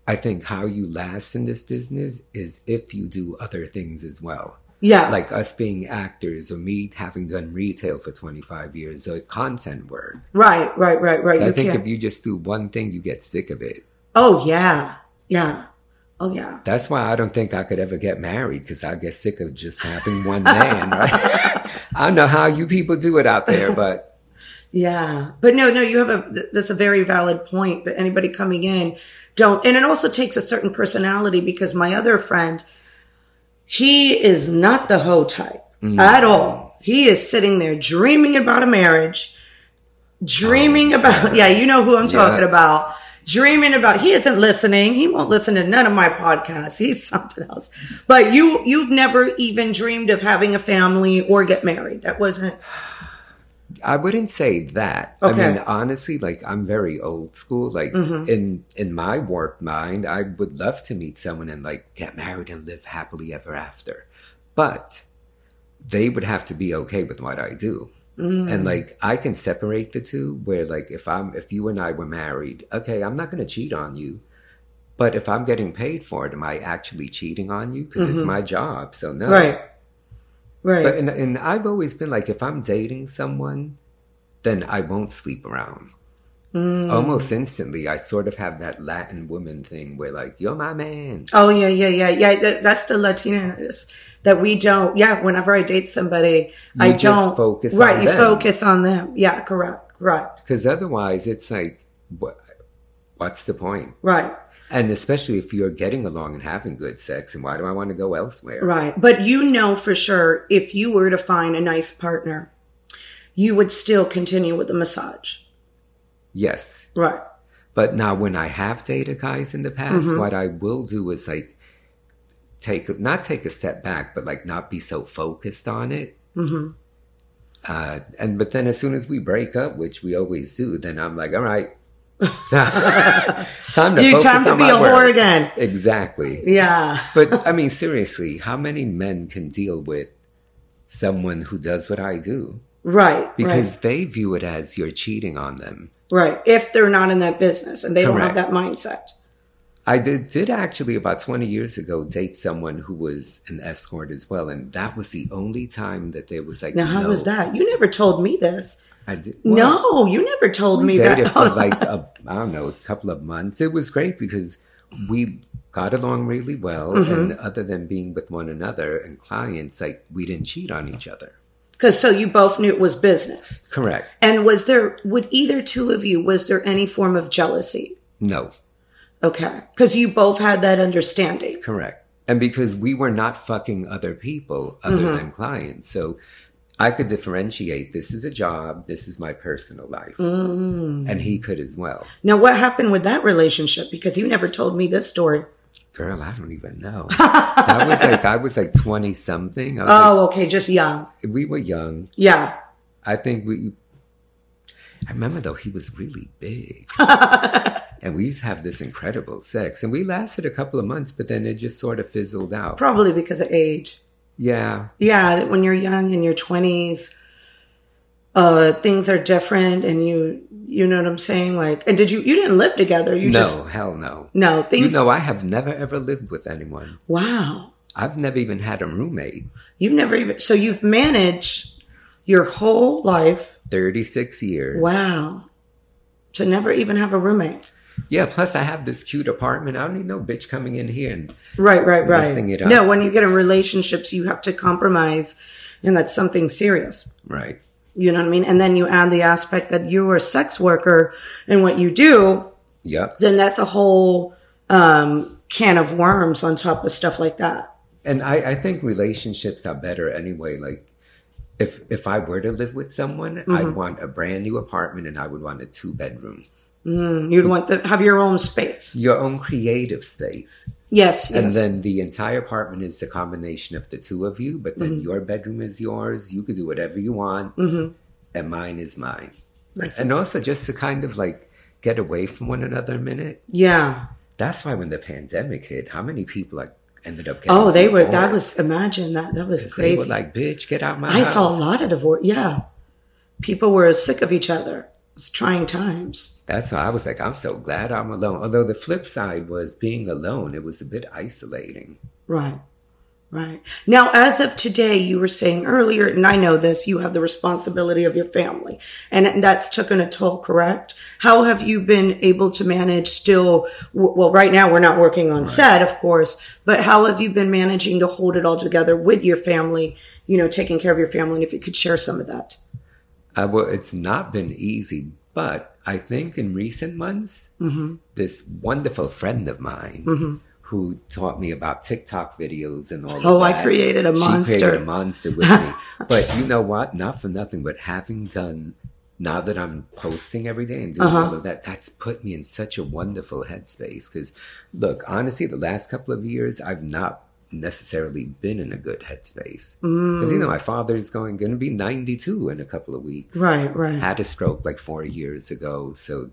I think how you last in this business is if you do other things as well. Yeah. Like us being actors or me having done retail for 25 years or content work. Right. So I think if you just do one thing, you get sick of it. Oh, yeah. Yeah. Oh, yeah. That's why I don't think I could ever get married because I get sick of just having one man, right? I don't know how you people do it out there, but. Yeah. But no, you have that's a very valid point. But anybody coming in, don't. And it also takes a certain personality because my other friend, he is not the hoe type at all. He is sitting there dreaming about a marriage, you know who I'm talking about, he isn't listening. He won't listen to none of my podcasts. He's something else. But you've never even dreamed of having a family or get married. That wasn't. I wouldn't say that. Okay. I mean, honestly, like I'm very old school. Like in my warped mind, I would love to meet someone and like get married and live happily ever after. But they would have to be okay with what I do. And like, I can separate the two where like, if you and I were married, okay, I'm not going to cheat on you, but if I'm getting paid for it, am I actually cheating on you? Because it's my job. So no. Right. But, and I've always been like, if I'm dating someone, then I won't sleep around. Almost instantly, I sort of have that Latin woman thing where like, you're my man. Oh, yeah. That's the Latinaness that we don't. Yeah, whenever I date somebody, you focus on them. Yeah, correct, right. Because otherwise, it's like, what's the point? Right. And especially if you're getting along and having good sex, and why do I want to go elsewhere? Right. But you know for sure, if you were to find a nice partner, you would still continue with the massage. Yes. Right. But now when I have dated guys in the past, what I will do is like not take a step back, but like not be so focused on it. But then as soon as we break up, which we always do, then I'm like, all right, time to be a whore again. Exactly. Yeah. But I mean, seriously, how many men can deal with someone who does what I do? Right. Because they view it as you're cheating on them. Right. If they're not in that business and they don't have that mindset. I did actually about 20 years ago date someone who was an escort as well. And that was the only time that there was like, now, how was that? You never told me this. I did. Well, no, you never told me that. We dated for like, a couple of months. It was great because we got along really well. And other than being with one another and clients, like we didn't cheat on each other. Because so you both knew it was business. Correct. And was there any form of jealousy? No. Okay. Because you both had that understanding. Correct. And because we were not fucking other people other than clients. So I could differentiate, this is a job, this is my personal life. And he could as well. Now, what happened with that relationship? Because you never told me this story. Girl, I don't even know. That was like, I was like 20 something. Just young. We were young. Yeah. I remember though, he was really big. And we used to have this incredible sex. And we lasted a couple of months, but then it just sort of fizzled out. Probably because of age. Yeah. Yeah, when you're young, in your 20s, things are different and you know what I'm saying? Like, and you didn't live together. No, hell no. No, things. You know, I have never ever lived with anyone. Wow. I've never even had a roommate. So you've managed your whole life. 36 years. Wow. To never even have a roommate. Yeah, plus I have this cute apartment. I don't need no bitch coming in here and messing it up. No, when you get in relationships, you have to compromise, and that's something serious. Right. You know what I mean? And then you add the aspect that you are a sex worker and what you do. Yep. Then that's a whole can of worms on top of stuff like that. And I think relationships are better anyway. Like if I were to live with someone, I'd want a brand new apartment and I would want a 2-bedroom. You'd want to have your own space. Your own creative space. Yes. And then the entire apartment is a combination of the two of you, but then your bedroom is yours. You can do whatever you want. And mine is mine. And also just to kind of like get away from one another a minute. Yeah. That's why when the pandemic hit, how many people like ended up getting divorced? Imagine that. That was crazy. They were like, bitch, get out my house. I saw a lot of divorce. Yeah. People were sick of each other. It's trying times. That's why I was like, I'm so glad I'm alone. Although the flip side was being alone, it was a bit isolating. Right. Now, as of today, you were saying earlier, and I know this, you have the responsibility of your family. And that's taken a toll, correct? How have you been able to manage still? Well, right now we're not working on set, of course, but how have you been managing to hold it all together with your family, you know, taking care of your family? And if you could share some of that. Well, it's not been easy, but I think in recent months, this wonderful friend of mine who taught me about TikTok videos and all of that. Oh, I created a monster. She created a monster with me. But you know what? Not for nothing, but having done, now that I'm posting every day and doing all of that, that's put me in such a wonderful headspace. Because, look, honestly, the last couple of years, I've not necessarily been in a good headspace because you know my father is going to be 92 in a couple of weeks. Right. Had a stroke like 4 years ago, so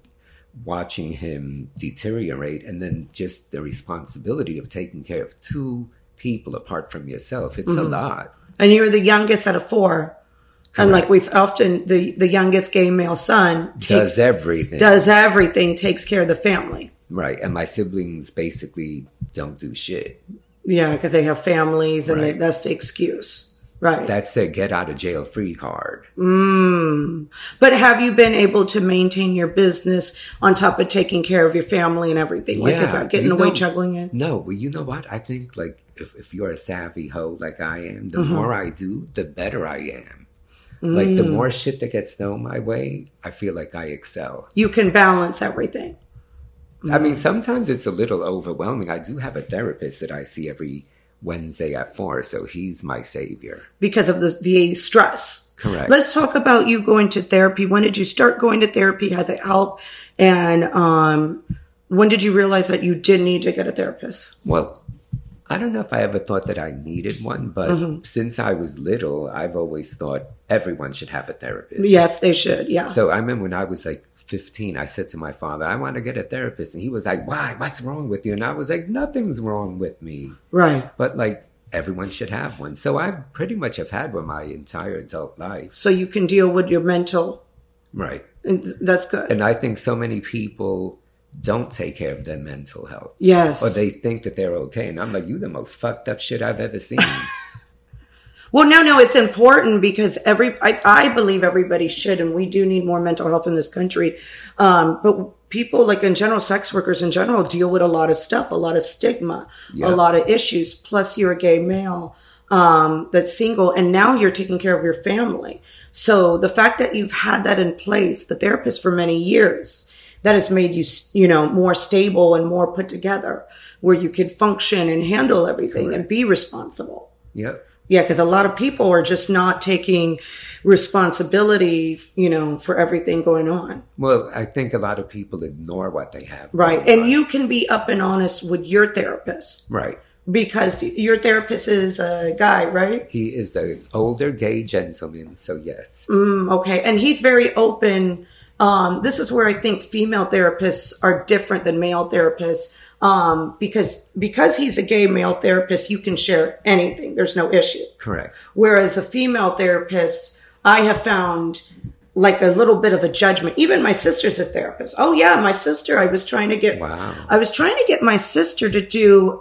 watching him deteriorate and then just the responsibility of taking care of two people apart from yourself, it's a lot. And you were the youngest out of four, Correct. And like we often, the youngest gay male son does everything, takes care of the family. Right. And my siblings basically don't do shit. Yeah, because they have families and that's the excuse. Right. That's their get out of jail free card. Mm. But have you been able to maintain your business on top of taking care of your family and everything? Like, without getting away juggling it? No. Well, you know what? I think, like, if you're a savvy hoe like I am, the more I do, the better I am. Mm. Like, the more shit that gets thrown my way, I feel like I excel. You can balance everything. Mm. I mean, sometimes it's a little overwhelming. I do have a therapist that I see every Wednesday at 4, so he's my savior. Because of the stress. Correct. Let's talk about you going to therapy. When did you start going to therapy? Has it helped? And when did you realize that you did need to get a therapist? Well, I don't know if I ever thought that I needed one, but since I was little, I've always thought everyone should have a therapist. Yes, they should, yeah. So I remember when I was like 15, I said to my father, I want to get a therapist. And he was like, why? What's wrong with you? And I was like, nothing's wrong with me. Right. But like, everyone should have one. So I pretty much have had one my entire adult life. So you can deal with your mental. Right. And that's good. And I think so many people don't take care of their mental health. Yes. Or they think that they're okay. And I'm like, you the most fucked up shit I've ever seen. Well, no, it's important because I believe everybody should, and we do need more mental health in this country. But people, like in general, sex workers in general, deal with a lot of stuff, a lot of stigma, a lot of issues. Plus, you're a gay male that's single, and now you're taking care of your family. So the fact that you've had that in place, the therapist for many years, that has made you, more stable and more put together, where you could function and handle everything and be responsible. Yep. Yeah, because a lot of people are just not taking responsibility, for everything going on. Well, I think a lot of people ignore what they have. Right. And you can be up and honest with your therapist. Right. Because your therapist is a guy, right? He is an older gay gentleman. So, yes. Okay. And he's very open. This is where I think female therapists are different than male therapists. Because he's a gay male therapist, you can share anything. There's no issue. Correct. Whereas a female therapist, I have found like a little bit of a judgment. Even my sister's a therapist. Oh yeah. My sister, I was trying to get my sister to do,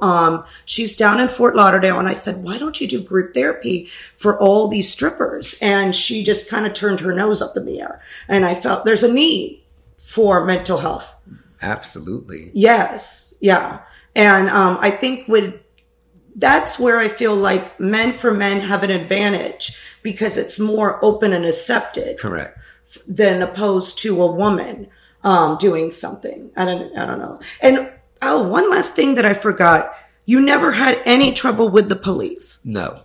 she's down in Fort Lauderdale. And I said, why don't you do group therapy for all these strippers? And she just kind of turned her nose up in the air. And I felt there's a need for mental health. Absolutely. Yes. Yeah. And I think that's where I feel like men for men have an advantage because it's more open and accepted. Correct. Than opposed to a woman doing something. I don't know. And one last thing that I forgot. You never had any trouble with the police. No.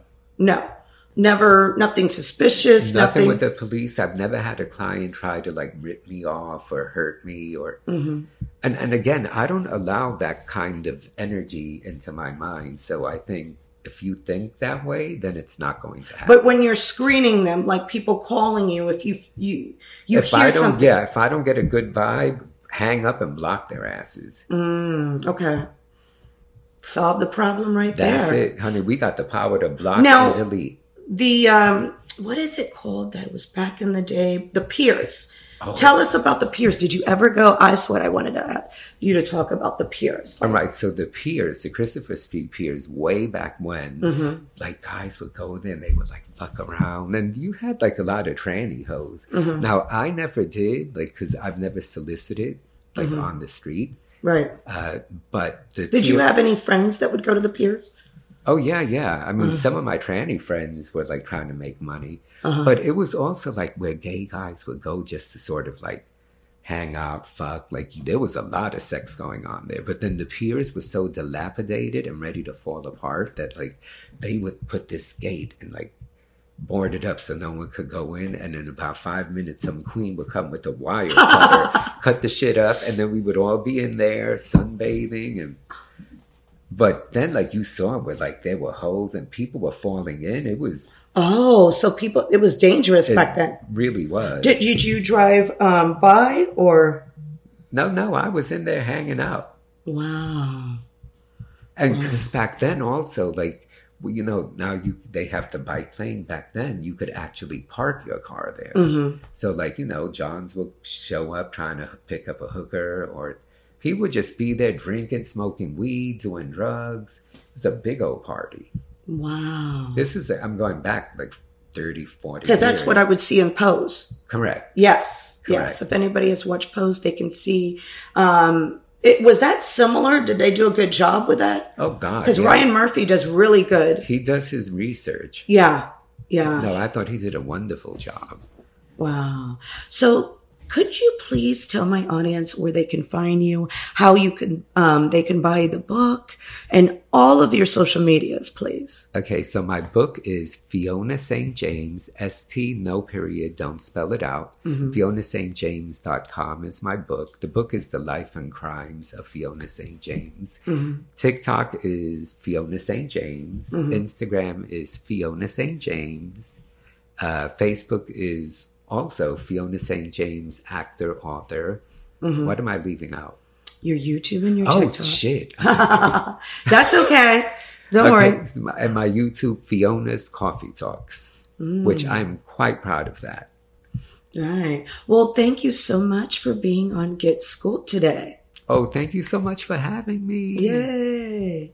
Never, nothing suspicious. Nothing with the police. I've never had a client try to like rip me off or hurt me or, and again, I don't allow that kind of energy into my mind. So I think if you think that way, then it's not going to happen. But when you're screening them, like people calling you, if you if hear something. Yeah. If I don't get a good vibe, hang up and block their asses. Okay. Solve the problem right there. That's it, honey. We got the power to block and delete. The, what is it called that was back in the day? The Piers. Oh. Tell us about the Piers. Did you ever go? That's what I wanted to ask you to talk about the Piers. All right. So the Piers, the Christopher Street Piers, way back when, like guys would go there and they would like fuck around. And you had like a lot of tranny hoes. Now, I never did, like, because I've never solicited like on the street. Right. But did you have any friends that would go to the Piers? Oh, yeah. I mean, some of my tranny friends were, like, trying to make money. But it was also, like, where gay guys would go just to sort of, like, hang out, fuck. Like, there was a lot of sex going on there. But then the Piers was so dilapidated and ready to fall apart that, like, they would put this gate and, like, board it up so no one could go in. And in about 5 minutes, some queen would come with a wire cutter, cut the shit up, and then we would all be in there sunbathing and... But then, like, you saw where, like, there were holes and people were falling in. It was... Oh, so people... It was dangerous back then. It really was. Did you drive by or... No, I was in there hanging out. Wow. And because back then also, like, you know, now they have the bike lane. Back then, you could actually park your car there. Mm-hmm. So, like, you know, Johns will show up trying to pick up a hooker, or he would just be there drinking, smoking weed, doing drugs. It was a big old party. Wow. This is, I'm going back like 30, 40 years. Because that's what I would see in Pose. Correct. Yes. Correct. Yes. If anybody has watched Pose, they can see. Was that similar? Did they do a good job with that? Oh, God. Because yeah. Ryan Murphy does really good. He does his research. Yeah. Yeah. No, I thought he did a wonderful job. Wow. So could you please tell my audience where they can find you, how you can, they can buy the book, and all of your social medias, please? Okay. So my book is Fiona St. James, S-T, no period, don't spell it out. Mm-hmm. FionaSt.James.com is my book. The book is The Life and Crimes of Fiona St. James. Mm-hmm. TikTok is Fiona St. James. Mm-hmm. Instagram is Fiona St. James. Facebook is also Fiona St. James, actor, author. Mm-hmm. What am I leaving out? Your YouTube and your TikTok. Oh, shit. That's okay. Don't worry. And my YouTube, Fiona's Coffee Talks, which I'm quite proud of that. Right. Well, thank you so much for being on Get Schooled today. Oh, thank you so much for having me. Yay.